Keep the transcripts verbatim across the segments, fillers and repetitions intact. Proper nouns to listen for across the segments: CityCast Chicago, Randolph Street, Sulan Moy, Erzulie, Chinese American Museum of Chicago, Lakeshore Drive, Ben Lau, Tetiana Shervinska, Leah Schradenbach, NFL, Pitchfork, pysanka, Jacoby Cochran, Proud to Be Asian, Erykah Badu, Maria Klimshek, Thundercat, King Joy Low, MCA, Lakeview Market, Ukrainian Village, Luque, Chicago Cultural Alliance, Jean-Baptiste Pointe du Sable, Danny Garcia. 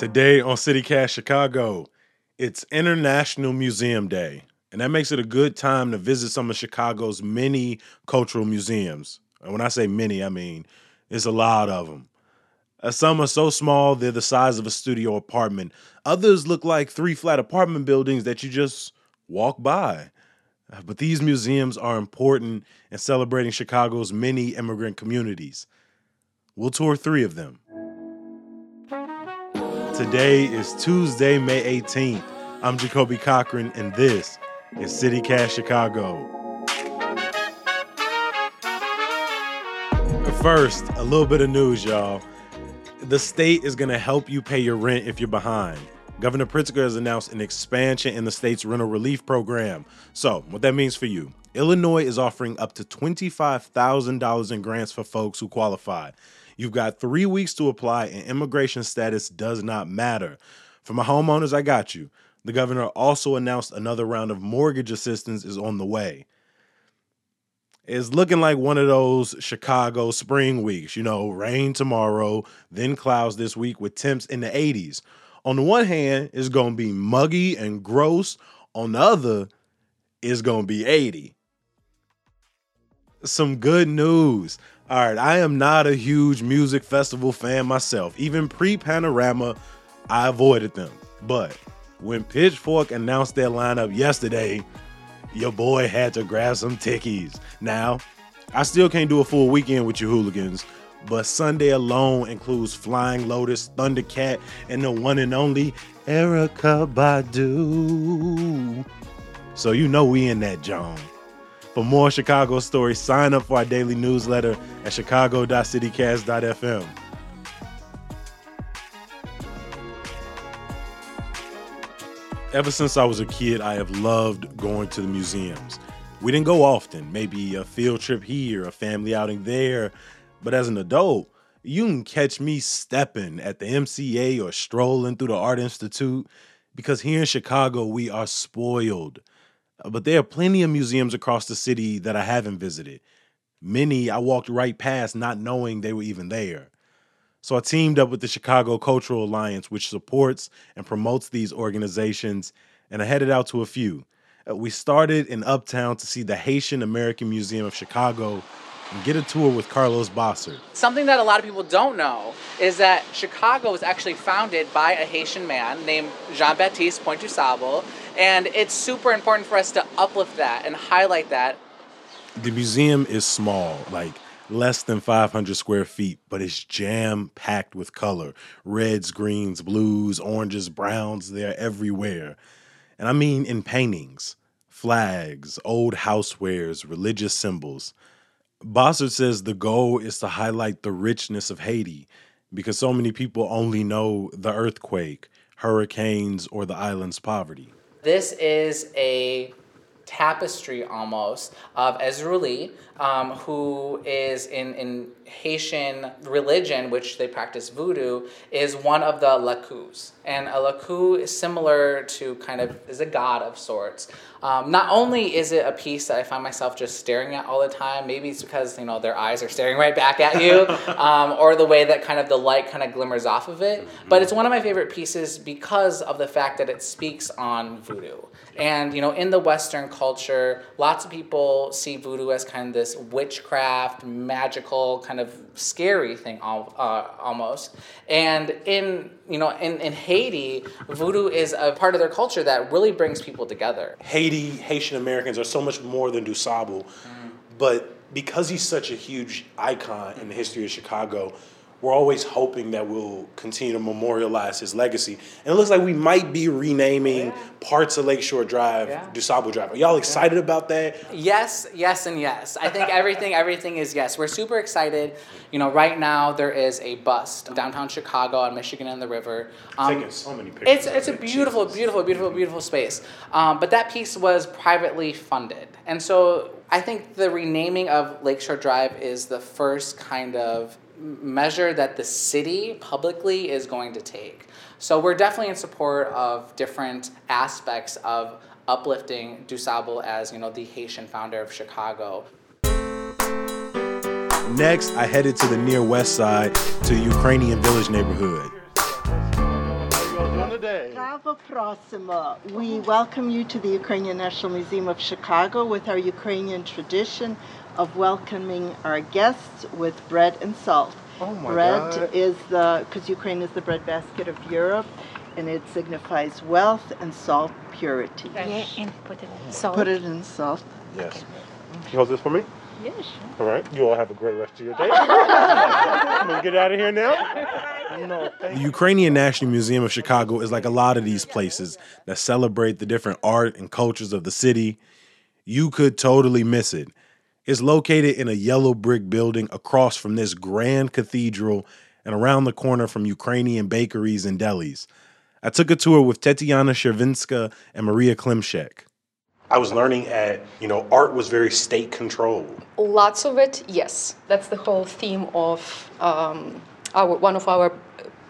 Today on CityCast Chicago, it's International Museum Day, and that makes it a good time to visit some of Chicago's many cultural museums. And when I say many, I mean it's a lot of them. Some are so small they're the size of a studio apartment. Others look like three flat apartment buildings that you just walk by. But these museums are important in celebrating Chicago's many immigrant communities. We'll tour three of them. Today is Tuesday, May eighteenth. I'm Jacoby Cochran, and this is CityCast Chicago. First, a little bit of news, y'all. The state is going to help you pay your rent if you're behind. Governor Pritzker has announced an expansion in the state's rental relief program. So, what that means for you, Illinois is offering up to twenty-five thousand dollars in grants for folks who qualify. You've got three weeks to apply, and immigration status does not matter. For my homeowners, I got you. The governor also announced another round of mortgage assistance is on the way. It's looking like one of those Chicago spring weeks, you know, rain tomorrow, then clouds this week with temps in the eighties. On the one hand, it's going to be muggy and gross. On the other, it's going to be eighty. Some good news. All right, I am not a huge music festival fan myself. Even pre-Panorama, I avoided them. But when Pitchfork announced their lineup yesterday, your boy had to grab some tickies. Now, I still can't do a full weekend with you hooligans, but Sunday alone includes Flying Lotus, Thundercat, and the one and only Erykah Badu. So you know we in that zone. For more Chicago stories, sign up for our daily newsletter at chicago dot citycast dot f m. Ever since I was a kid, I have loved going to the museums. We didn't go often, maybe a field trip here, a family outing there. But as an adult, you can catch me stepping at the M C A or strolling through the Art Institute, because here in Chicago, we are spoiled. But there are plenty of museums across the city that I haven't visited. Many I walked right past not knowing they were even there. So I teamed up with the Chicago Cultural Alliance, which supports and promotes these organizations, and I headed out to a few. We started in Uptown to see the Haitian American Museum of Chicago and get a tour with Carlos Bosser. Something that a lot of people don't know is that Chicago was actually founded by a Haitian man named Jean-Baptiste Pointe du Sable, and it's super important for us to uplift that and highlight that. The museum is small, like less than five hundred square feet, but it's jam-packed with color. Reds, greens, blues, oranges, browns, they're everywhere. And I mean in paintings, flags, old housewares, religious symbols. Bossert says the goal is to highlight the richness of Haiti because so many people only know the earthquake, hurricanes, or the island's poverty. This is a tapestry almost of Erzulie, um, who is in, in Haitian religion, which they practice voodoo, is one of the lakus. And a laku is similar to kind of, is a god of sorts. Um, not only is it a piece that I find myself just staring at all the time, maybe it's because, you know, their eyes are staring right back at you, um, or the way that kind of the light kind of glimmers off of it, but it's one of my favorite pieces because of the fact that it speaks on voodoo. And, you know, in the Western culture, lots of people see voodoo as kind of this witchcraft, magical, kind of scary thing uh, almost. And in, you know, in, in Haiti, voodoo is a part of their culture that really brings people together. Haiti, Haitian Americans are so much more than DuSable, mm-hmm. but because he's such a huge icon in the history of Chicago, we're always hoping that we'll continue to memorialize his legacy. And it looks like we might be renaming yeah. parts of Lakeshore Drive, yeah. DuSable Drive. Are y'all excited yeah. about that? Yes, yes, and yes. I think everything, everything is yes. We're super excited. You know, right now there is a bust downtown Chicago on Michigan and the River. Um, taking so many pictures. It's, it's a beautiful, Jesus. beautiful, beautiful, beautiful space. Um, but that piece was privately funded. And so I think the renaming of Lakeshore Drive is the first kind of measure that the city publicly is going to take. So we're definitely in support of different aspects of uplifting DuSable as, you know, the Haitian founder of Chicago. Next, I headed to the near west side to the Ukrainian Village neighborhood. today. Bravo Prossima. We welcome you to the Ukrainian National Museum of Chicago with our Ukrainian tradition of welcoming our guests with bread and salt. Oh my bread God. Is the, because Ukraine is the breadbasket of Europe, and it signifies wealth, and salt purity. Yes. Yeah, and put it in salt. Put it in salt. Yes. Okay. Can you hold this for me? Yes. Yeah, sure. All right. You all have a great rest of your day. Can we get out of here now? No, the Ukrainian National Museum of Chicago is like a lot of these places that celebrate the different art and cultures of the city. You could totally miss it. It's located in a yellow brick building across from this grand cathedral and around the corner from Ukrainian bakeries and delis. I took a tour with Tetiana Shervinska and Maria Klimshek. I was learning at, you know, art was very state controlled. Lots of it, yes. That's the whole theme of um, our one of our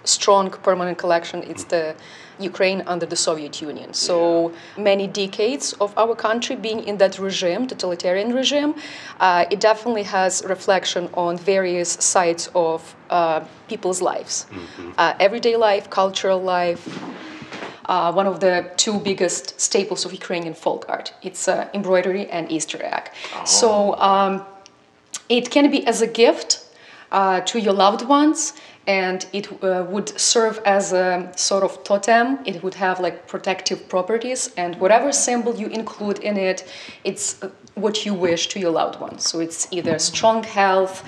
strong permanent collection. It's the Ukraine under the Soviet Union. So many decades of our country being in that regime, totalitarian regime, uh, it definitely has reflection on various sides of uh, people's lives. Mm-hmm. uh, everyday life, cultural life. Uh, one of the two biggest staples of Ukrainian folk art. It's uh, embroidery and Easter egg. Oh. So um, it can be as a gift uh, to your loved ones, and it uh, would serve as a sort of totem. It would have like protective properties, and whatever symbol you include in it, it's uh, what you wish to your loved ones. So it's either strong health,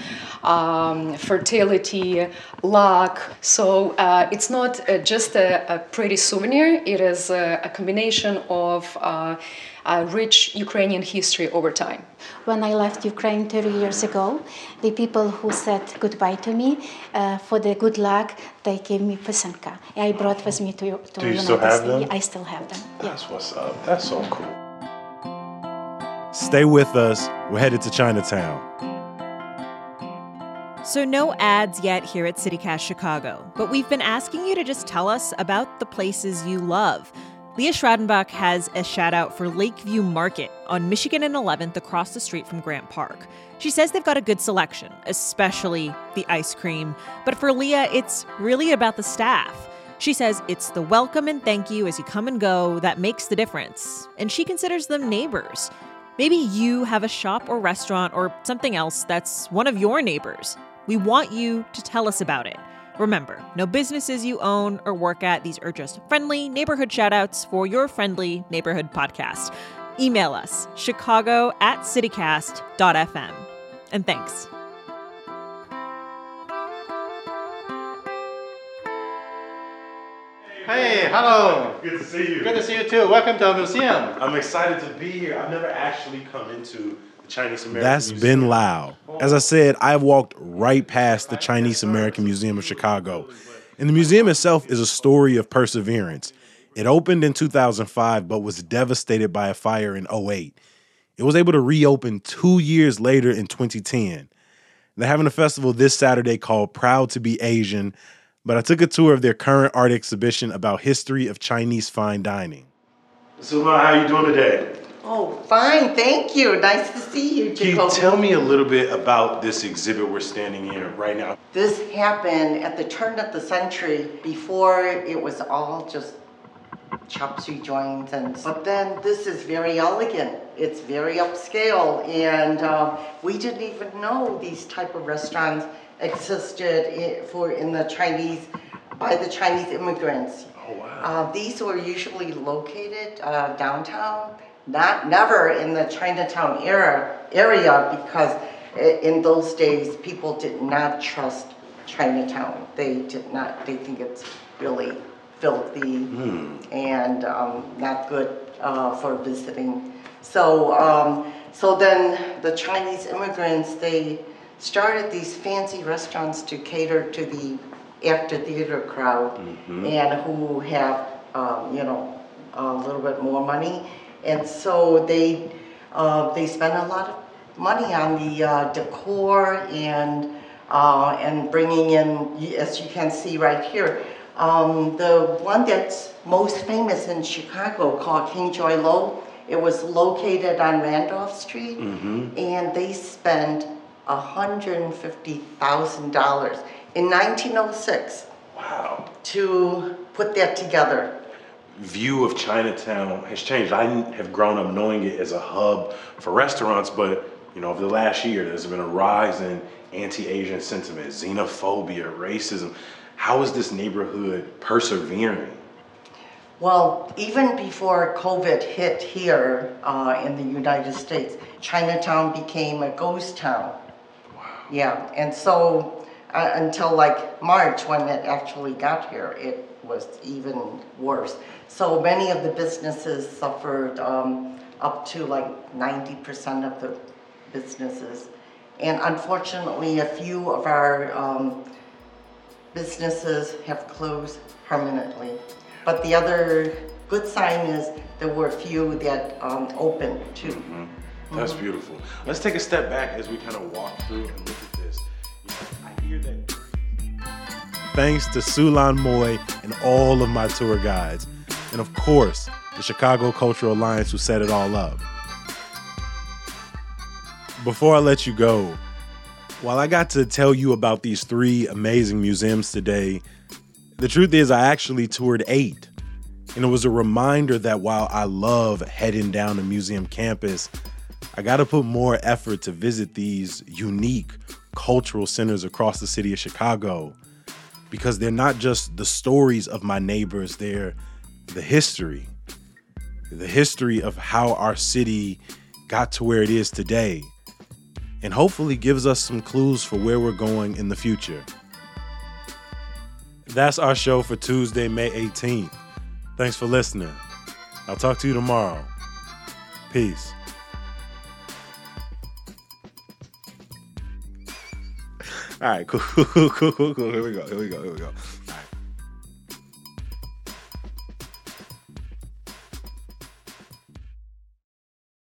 um, fertility, luck. So uh, it's not uh, just a, a pretty souvenir. It is a, a combination of uh, a rich Ukrainian history over time. When I left Ukraine thirty years ago, the people who said goodbye to me uh, for the good luck, they gave me pysanka. I brought with me to, to Do you United still have States. Them? I still have them. Yeah. That's what's up. That's so cool. Stay with us. We're headed to Chinatown. So no ads yet here at CityCast Chicago, but we've been asking you to just tell us about the places you love. Leah Schradenbach has a shout out for Lakeview Market on Michigan and eleventh across the street from Grant Park. She says they've got a good selection, especially the ice cream. But for Leah, it's really about the staff. She says it's the welcome and thank you as you come and go that makes the difference. And she considers them neighbors. Maybe you have a shop or restaurant or something else that's one of your neighbors. We want you to tell us about it. Remember, no businesses you own or work at. These are just friendly neighborhood shoutouts for your friendly neighborhood podcast. Email us, chicago at citycast.fm. And thanks. Hey, hello. Good to see you. Good to see you too. Welcome to our museum. I'm excited to be here. I've never actually come into the Chinese American That's Museum. That's Ben Lau. As I said, I've walked right past the Chinese American Museum of Chicago. And the museum itself is a story of perseverance. It opened in two thousand five, but was devastated by a fire in oh eight. It was able to reopen two years later in twenty ten. They're having a festival this Saturday called Proud to Be Asian, but I took a tour of their current art exhibition about history of Chinese fine dining. Sulan, how are you doing today? Oh, fine, thank you. Nice to see you, Jacoby. Can you tell me a little bit about this exhibit we're standing in right now? This happened at the turn of the century. Before, it was all just chop suey joints, and but then this is very elegant. It's very upscale, and uh, we didn't even know these type of restaurants existed for in the Chinese by the Chinese immigrants. Oh wow! Uh, these were usually located uh, downtown, not never in the Chinatown era area because in those days people did not trust Chinatown. They did not. They think it's really filthy mm. and um, not good uh, for visiting. So um, so then the Chinese immigrants they. started these fancy restaurants to cater to the after theater crowd mm-hmm. and who have, um, you know, a little bit more money. And so they uh, they spend a lot of money on the uh, decor and uh, and bringing in, as you can see right here, um, the one that's most famous in Chicago called King Joy Low. It was located on Randolph Street mm-hmm. and they spent one hundred fifty thousand dollars in nineteen oh six wow. to put that together. View of Chinatown has changed. I have grown up knowing it as a hub for restaurants, but you know, over the last year, there's been a rise in anti-Asian sentiment, xenophobia, racism. How is this neighborhood persevering? Well, even before COVID hit here uh, in the United States, Chinatown became a ghost town. Wow. Yeah, and so uh, until like March, when it actually got here, it was even worse. So many of the businesses suffered um, up to like ninety percent of the businesses. And unfortunately, a few of our um, businesses have closed permanently. But the other good sign is there were a few that um, opened too. Mm-hmm. That's mm-hmm. beautiful. Let's take a step back as we kind of walk through and look at this. You know, I hear that. Thanks to Sulan Moy and all of my tour guides. And of course, the Chicago Cultural Alliance who set it all up. Before I let you go, while I got to tell you about these three amazing museums today, the truth is I actually toured eight. And it was a reminder that while I love heading down a museum campus, I got to put more effort to visit these unique cultural centers across the city of Chicago, because they're not just the stories of my neighbors, they're the history. The history of how our city got to where it is today, and hopefully gives us some clues for where we're going in the future. That's our show for Tuesday, May eighteenth. Thanks for listening. I'll talk to you tomorrow. Peace. All right, cool, cool, cool, cool, cool. Here we go, here we go, here we go.